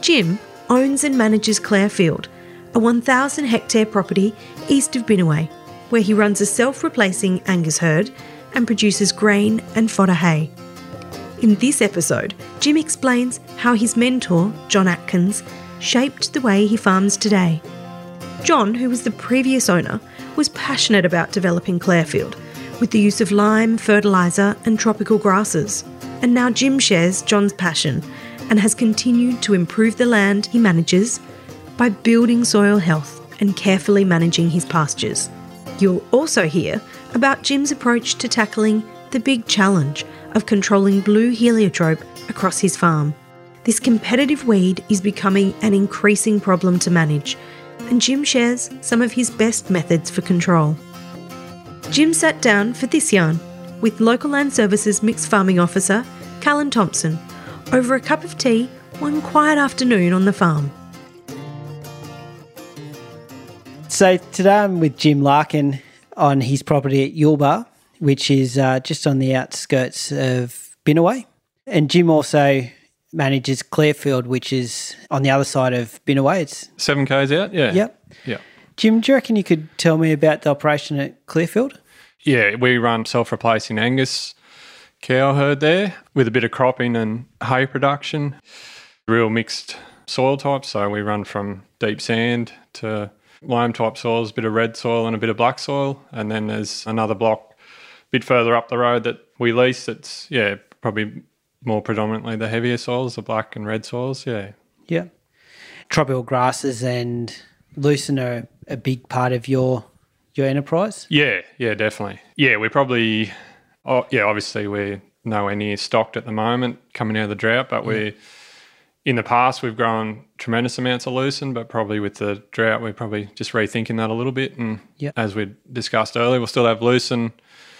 Jim owns and manages Clearfield, a 1,000 hectare property east of Binaway, where he runs a self-replacing Angus herd and produces grain and fodder hay. In this episode, Jim explains how his mentor, John Atkins, shaped the way he farms today. John, who was the previous owner, was passionate about developing Clearfield with the use of lime, fertiliser and tropical grasses. And now Jim shares John's passion and has continued to improve the land he manages by building soil health and carefully managing his pastures. You'll also hear about Jim's approach to tackling the big challenge of controlling blue heliotrope across his farm. This competitive weed is becoming an increasing problem to manage, and Jim shares some of his best methods for control. Jim sat down for this yarn with Local Land Services Mixed Farming Officer Callan Thompson over a cup of tea one quiet afternoon on the farm. So today I'm with Jim Larkin on his property at Yulbar, which is just on the outskirts of Binaway. And Jim also manages Clearfield, which is on the other side of Binaway. It's 7 k's out, yeah. Yep. Yeah. Jim, do you reckon you could tell me about the operation at Clearfield? Yeah, we run self-replacing Angus cow herd there with a bit of cropping and hay production. Real mixed soil types, so we run from deep sand to lime type soils, a bit of red soil and a bit of black soil. And then there's another block a bit further up the road that we lease. It's, yeah, probably more predominantly the heavier soils, the black and red soils, yeah. Yeah. Tropical grasses and lucerne are a big part of your enterprise? Yeah, definitely. Yeah, we're probably... Oh, yeah, obviously we're nowhere near stocked at the moment coming out of the drought, but we're in the past we've grown tremendous amounts of lucerne, but probably with the drought we're probably just rethinking that a little bit. And as we discussed earlier, we'll still have lucerne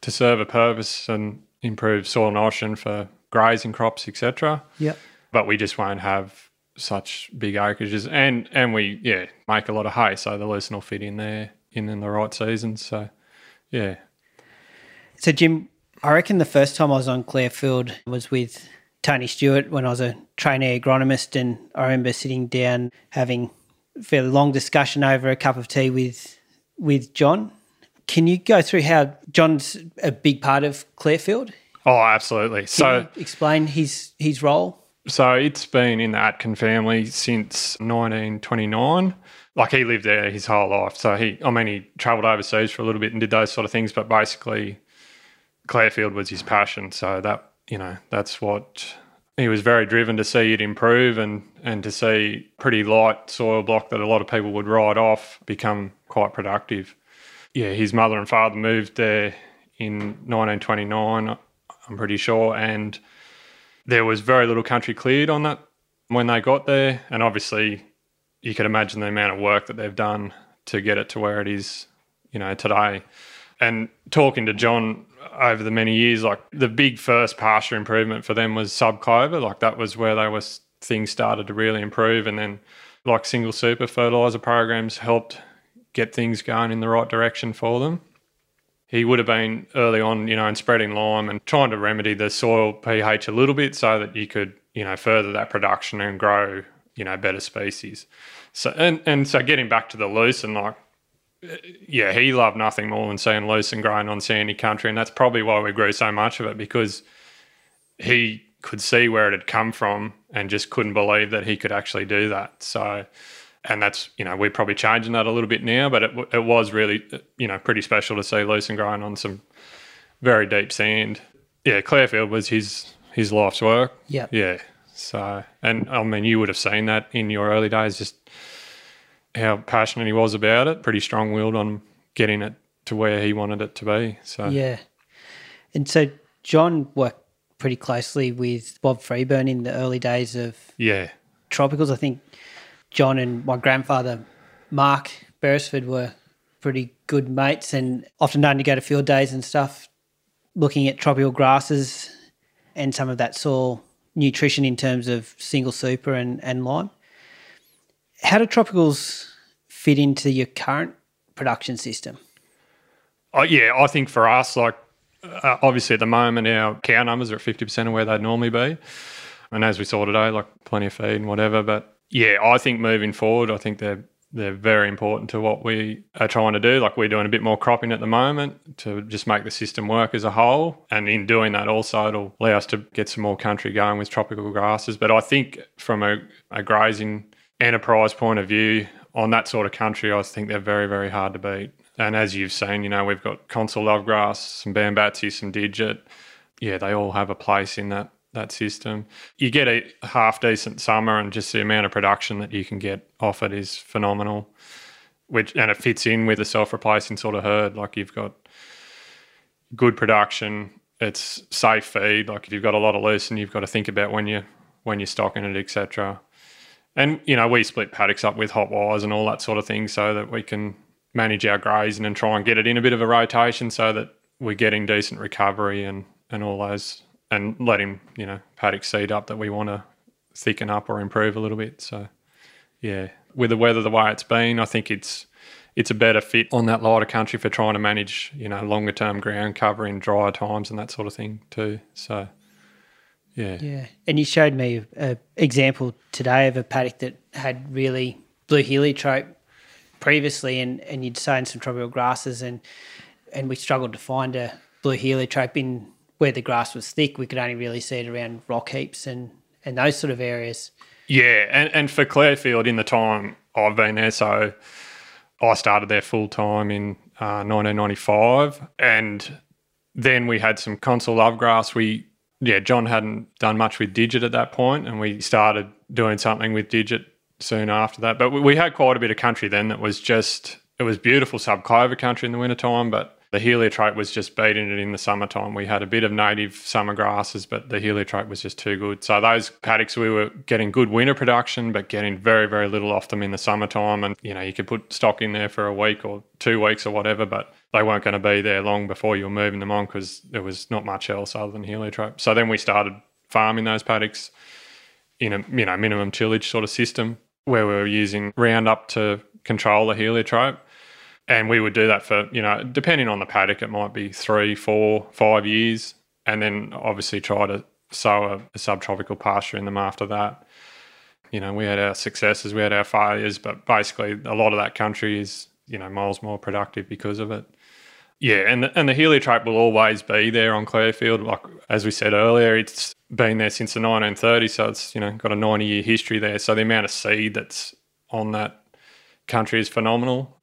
to serve a purpose and improve soil nutrition for grazing crops, etc. Yep. But we just won't have such big acreages, and we make a lot of hay, so the lucerne will fit in there in the right season. So yeah. So Jim, I reckon the first time I was on Clearfield was with Tony Stewart when I was a trainee agronomist, and I remember sitting down having a fairly long discussion over a cup of tea with John. Can you go through how John's a big part of Clearfield? Oh, absolutely. Can you explain his role? So it's been in the Atkin family since 1929. Like, he lived there his whole life. So he travelled overseas for a little bit and did those sort of things, but basically... Clearfield was his passion, so that, that's what he was very driven to see it improve and to see pretty light soil block that a lot of people would ride off become quite productive. Yeah, his mother and father moved there in 1929, I'm pretty sure, and there was very little country cleared on that when they got there, and obviously you could imagine the amount of work that they've done to get it to where it is, today. And talking to John over the many years, like, the big first pasture improvement for them was sub-clover. Like, that was where things started to really improve, and then like single super fertiliser programs helped get things going in the right direction for them. He would have been early on, in spreading lime and trying to remedy the soil pH a little bit so that you could, further that production and grow, better species. So and so getting back to the lucerne, like, yeah, he loved nothing more than seeing lucerne growing on sandy country, and that's probably why we grew so much of it, because he could see where it had come from and just couldn't believe that he could actually do that. So, and that's, we're probably changing that a little bit now, but it was really, pretty special to see lucerne growing on some very deep sand. Yeah, Clearfield was his life's work. Yeah. Yeah. So, and I mean, you would have seen that in your early days, just how passionate he was about it, pretty strong-willed on getting it to where he wanted it to be. So yeah. And so John worked pretty closely with Bob Freeburn in the early days of tropicals. I think John and my grandfather, Mark Beresford, were pretty good mates, and often known to go to field days and stuff, looking at tropical grasses and some of that soil nutrition in terms of single super and lime. How do tropicals fit into your current production system? Yeah, I think for us, like, obviously at the moment our cow numbers are at 50% of where they'd normally be. And as we saw today, like, plenty of feed and whatever. But, yeah, I think moving forward, I think they're very important to what we are trying to do. Like, we're doing a bit more cropping at the moment to just make the system work as a whole. And in doing that also, it'll allow us to get some more country going with tropical grasses. But I think from a grazing enterprise point of view, on that sort of country, I think they're very, very hard to beat. And as you've seen, you know, we've got Consul Lovegrass, some Bambatsi, some Digit. Yeah, they all have a place in that system. You get a half-decent summer and just the amount of production that you can get off it is phenomenal, and it fits in with a self-replacing sort of herd. Like, you've got good production, it's safe feed. Like, if you've got a lot of loosening, you've got to think about when you're stocking it, etc. And, you know, we split paddocks up with hot wires and all that sort of thing so that we can manage our grazing and try and get it in a bit of a rotation so that we're getting decent recovery and all those, and letting, you know, paddocks seed up that we want to thicken up or improve a little bit. So, yeah, with the weather the way it's been, I think it's a better fit on that lighter country for trying to manage, you know, longer-term ground cover in drier times and that sort of thing too. So, yeah. Yeah, and you showed me an example today of a paddock that had really blue heliotrope previously, and you'd sown some tropical grasses, and we struggled to find a blue heliotrope in where the grass was thick. We could only really see it around rock heaps and those sort of areas. Yeah, and for Clearfield, in the time I've been there, so I started there full-time in 1995, and then we had some Consul Lovegrass. John hadn't done much with Digit at that point, and we started doing something with Digit soon after that. But we had quite a bit of country then that was just, it was beautiful sub-clover country in the wintertime, but the heliotrope was just beating it in the summertime. We had a bit of native summer grasses, but the heliotrope was just too good. So those paddocks, we were getting good winter production, but getting very, very little off them in the summertime. And, you know, you could put stock in there for a week or 2 weeks or whatever, but they weren't going to be there long before you were moving them on because there was not much else other than heliotrope. So then we started farming those paddocks in a, you know, minimum tillage sort of system where we were using Roundup to control the heliotrope. And we would do that for, you know, depending on the paddock, it might be 3, 4, 5 years, and then obviously try to sow a subtropical pasture in them after that. You know, we had our successes, we had our failures, but basically a lot of that country is, you know, miles more productive because of it. Yeah, and the heliotrope will always be there on Clearfield. Like, as we said earlier, it's been there since the 1930s, so it's, you know, got a 90-year history there. So the amount of seed that's on that country is phenomenal.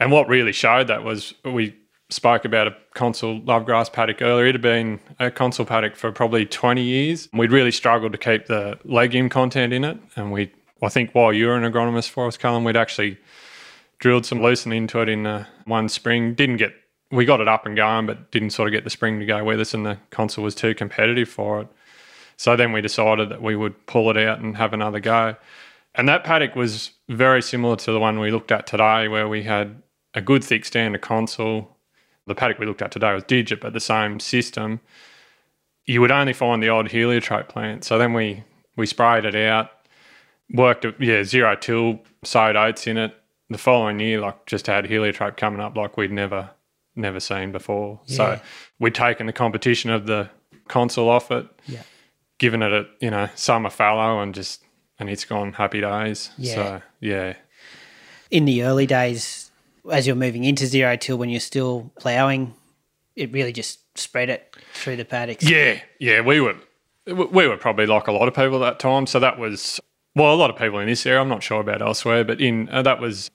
And what really showed that was, we spoke about a Consul Lovegrass paddock earlier. It had been a Consul paddock for probably 20 years. We'd really struggled to keep the legume content in it. And I think while you were an agronomist for us, Callan, we'd actually drilled some lucerne into it in one spring. We got it up and going, but didn't sort of get the spring to go with us, and the Consul was too competitive for it. So then we decided that we would pull it out and have another go. And that paddock was very similar to the one we looked at today, where we had a good thick stand of Consul. The paddock we looked at today was Digit, but the same system. You would only find the odd heliotrope plant. So then we sprayed it out, worked at, zero till, sowed oats in it. The following year, like, just had heliotrope coming up like we'd never seen before. Yeah. So we'd taken the competition of the Consul off it, given it a, you know, summer fallow, and it's gone happy days. Yeah. So, yeah. In the early days, as you're moving into zero till, when you're still ploughing, it really just spread it through the paddocks. Yeah, we were probably like a lot of people at that time. So that was, well, a lot of people in this area. I'm not sure about elsewhere, but that was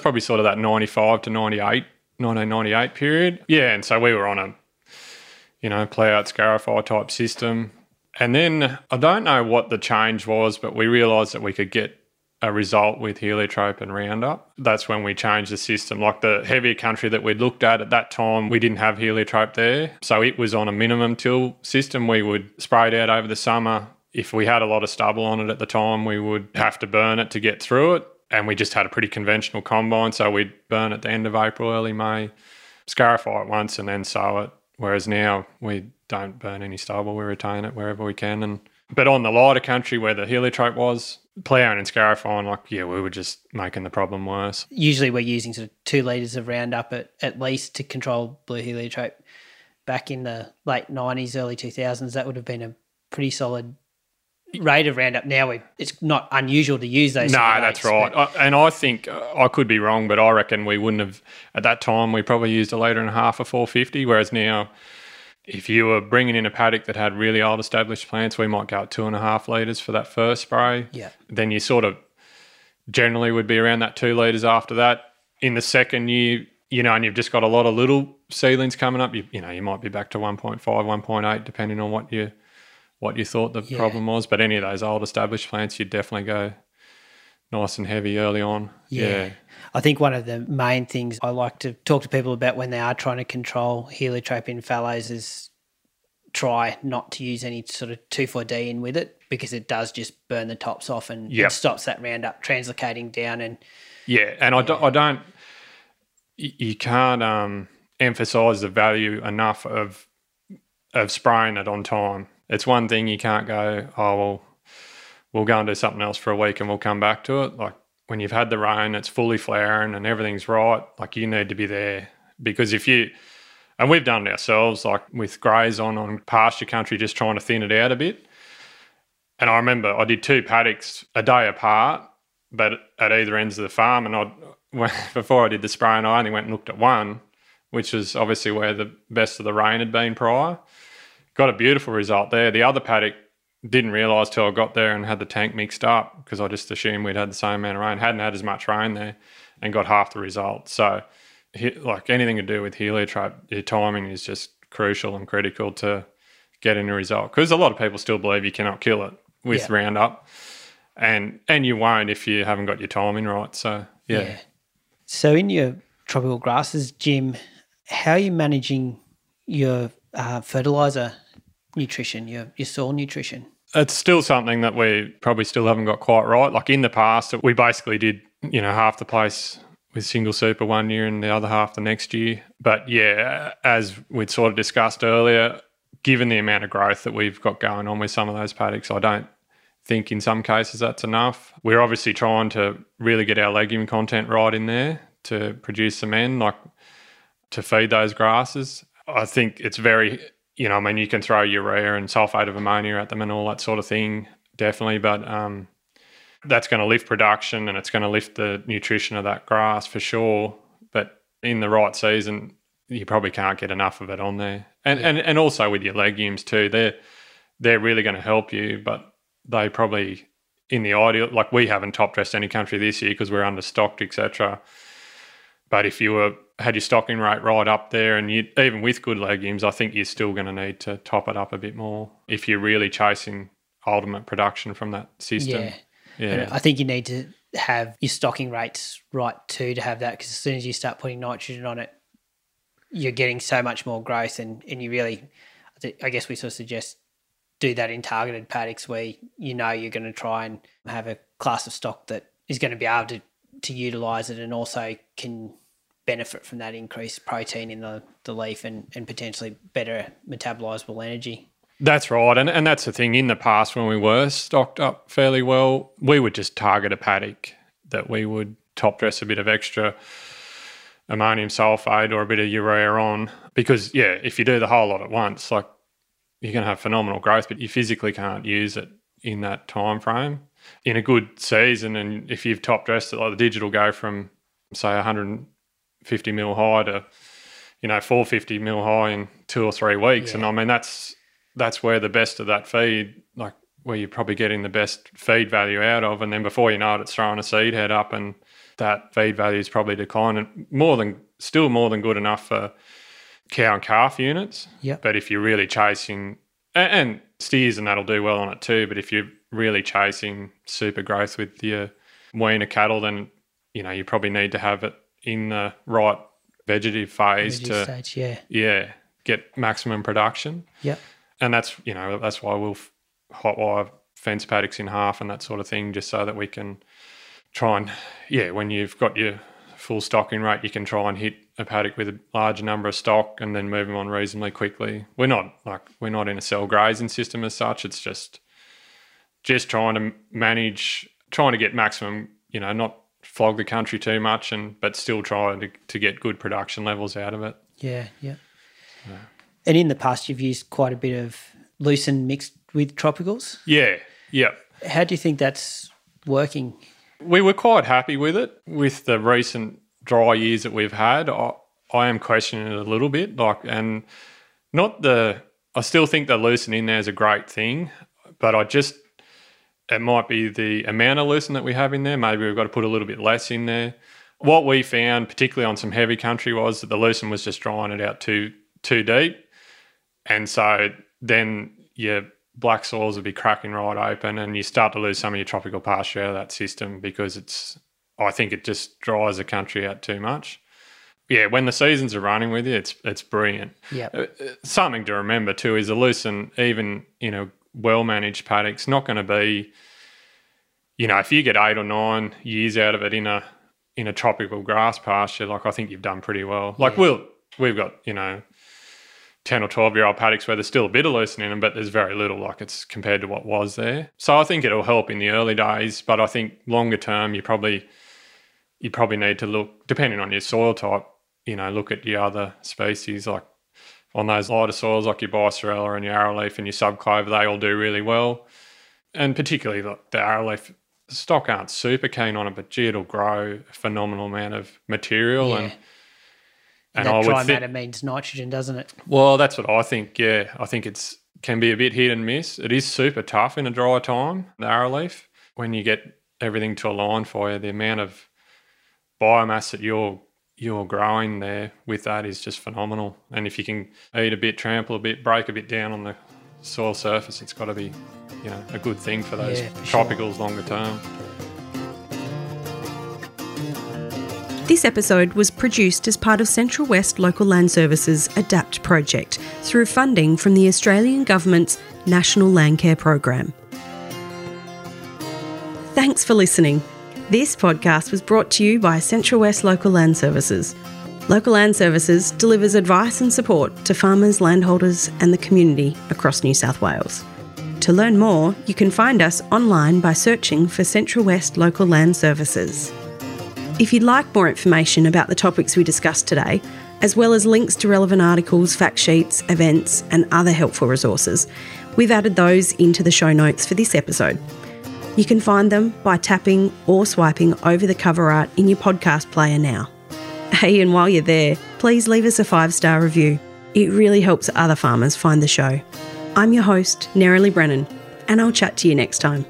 probably sort of that 1998 period. Yeah, and so we were on a, you know, plough out, scarify type system. And then I don't know what the change was, but we realised that we could get a result with heliotrope and Roundup. That's when we changed the system. Like, the heavier country that we'd looked at that time, we didn't have heliotrope there. So it was on a minimum till system. We would spray it out over the summer, if we had a lot of stubble on it at the time, we would have to burn it to get through it. And we just had a pretty conventional combine, so we'd burn at the end of April, early May, scarify it once and then sow it. Whereas now we don't burn any stubble, we retain it wherever we can. But on the lighter country where the heliotrope was, plowing and scarifying, we were just making the problem worse. Usually we're using sort of 2 litres of Roundup at least to control blue heliotrope. Back in the late 90s, early 2000s, that would have been a pretty solid rate of Roundup. Now it's not unusual to use those. No, that's right. And I think, I could be wrong, but I reckon we wouldn't have, at that time, we probably used 1.5 litres of 450, whereas now if you were bringing in a paddock that had really old established plants, we might go at 2.5 litres for that first spray. Yeah. Then you sort of generally would be around that 2 litres after that. In the second year, and you've just got a lot of little seedlings coming up, you might be back to 1.5, 1.8, depending on what you thought the problem was. But any of those old established plants, you'd definitely go nice and heavy early on. Yeah. I think one of the main things I like to talk to people about when they are trying to control heliotrope in fallows is try not to use any sort of 2,4-D in with it, because it does just burn the tops off and it stops that Roundup translocating down. You can't emphasise the value enough of spraying it on time. It's one thing you can't go, we'll go and do something else for a week and we'll come back to it. Like, when you've had the rain, it's fully flowering and everything's right, you need to be there. Because and we've done it ourselves, with greys on pasture country, just trying to thin it out a bit. And I remember I did 2 paddocks a day apart, but at either ends of the farm. And before I did the spraying, I only went and looked at one, which was obviously where the best of the rain had been prior. Got a beautiful result there. The other paddock, didn't realise till I got there and had the tank mixed up, because I just assumed we'd had the same amount of rain. Hadn't had as much rain there and got half the result. So, anything to do with heliotrope, your timing is just crucial and critical to getting a result, because a lot of people still believe you cannot kill it with Roundup, and you won't if you haven't got your timing right. So, yeah. So in your tropical grasses, Jim, how are you managing your fertiliser nutrition, your soil nutrition? It's still something that we probably still haven't got quite right. In the past, we basically did, half the place with single super one year and the other half the next year. But as we'd sort of discussed earlier, given the amount of growth that we've got going on with some of those paddocks, I don't think in some cases that's enough. We're obviously trying to really get our legume content right in there to produce some end, to feed those grasses. I think it's very... you can throw urea and sulphate of ammonia at them and all that sort of thing, definitely, but that's going to lift production and it's going to lift the nutrition of that grass for sure. But in the right season, you probably can't get enough of it on there. And also with your legumes too, they're really going to help you, but they probably, in the ideal, we haven't top-dressed any country this year because we're understocked, etc. But if you had your stocking rate right up there, and even with good legumes, I think you're still going to need to top it up a bit more if you're really chasing ultimate production from that system. Yeah. I think you need to have your stocking rates right too to have that, because as soon as you start putting nitrogen on it, you're getting so much more growth, and you really, I guess we sort of suggest do that in targeted paddocks where you're going to try and have a class of stock that is going to be able to utilise it and also can benefit from that increased protein in the leaf and potentially better metabolisable energy. That's right, and that's the thing. In the past, when we were stocked up fairly well, we would just target a paddock that we would top dress a bit of extra ammonium sulphate or a bit of urea on, because, if you do the whole lot at once, you're going to have phenomenal growth, but you physically can't use it in that time frame. In a good season, and if you've top dressed it, the digital go from, say, 150 mil high to 450 mil high in 2 or 3 weeks, and that's where the best of that feed, where you're probably getting the best feed value out of, and then before you know it, it's throwing a seed head up, and that feed value is probably declining, and more than good enough for cow and calf units. But if you're really chasing, and steers, and that'll do well on it too, but if you're really chasing super growth with your weaner cattle, then you probably need to have it in the right vegetative phase stage, get maximum production. And that's why we'll hot wire fence paddocks in half and that sort of thing, just so that we can try and, when you've got your full stocking rate, you can try and hit a paddock with a large number of stock and then move them on reasonably quickly. We're not in a cell grazing system as such. It's just trying to manage, trying to get maximum, not flog the country too much, but still trying to get good production levels out of it. Yeah. And in the past, you've used quite a bit of lucerne mixed with tropicals. Yeah. How do you think that's working? We were quite happy with it. With the recent dry years that we've had, I am questioning it a little bit. I still think the lucerne in there is a great thing, but it might be the amount of lucerne that we have in there. Maybe we've got to put a little bit less in there. What we found, particularly on some heavy country, was that the lucerne was just drying it out too deep, and so then your black soils would be cracking right open, and you start to lose some of your tropical pasture out of that system because I think it just dries the country out too much. Yeah, when the seasons are running with you, it's brilliant. Yeah. Something to remember too is the lucerne, even well-managed paddocks, not going to be, if you get 8 or 9 years out of it in a tropical grass pasture, I think you've done pretty well. We've got 10 or 12-year-old paddocks where there's still a bit of lucerne in them, but there's very little, it's compared to what was there. So I think it'll help in the early days, but I think longer term you probably need to look, depending on your soil type, look at your other species. On those lighter soils your bisorella and your arrowleaf and your subclover, they all do really well. And particularly the arrowleaf stock aren't super keen on it, but it'll grow a phenomenal amount of material. Yeah. And that dry matter means nitrogen, doesn't it? Well, that's what I think, yeah. I think it can be a bit hit and miss. It is super tough in a dry time, the arrowleaf. When you get everything to align for you, the amount of biomass that you're growing there with that is just phenomenal. And if you can eat a bit, trample a bit, break a bit down on the soil surface, it's got to be a good thing for those tropicals longer term. This episode was produced as part of Central West Local Land Services ADAPT project through funding from the Australian Government's National Landcare Program. Thanks for listening. This podcast was brought to you by Central West Local Land Services. Local Land Services delivers advice and support to farmers, landholders and the community across New South Wales. To learn more, you can find us online by searching for Central West Local Land Services. If you'd like more information about the topics we discussed today, as well as links to relevant articles, fact sheets, events, and other helpful resources, we've added those into the show notes for this episode. You can find them by tapping or swiping over the cover art in your podcast player now. Hey, and while you're there, please leave us a 5-star review. It really helps other farmers find the show. I'm your host, Nerrilee Brennan, and I'll chat to you next time.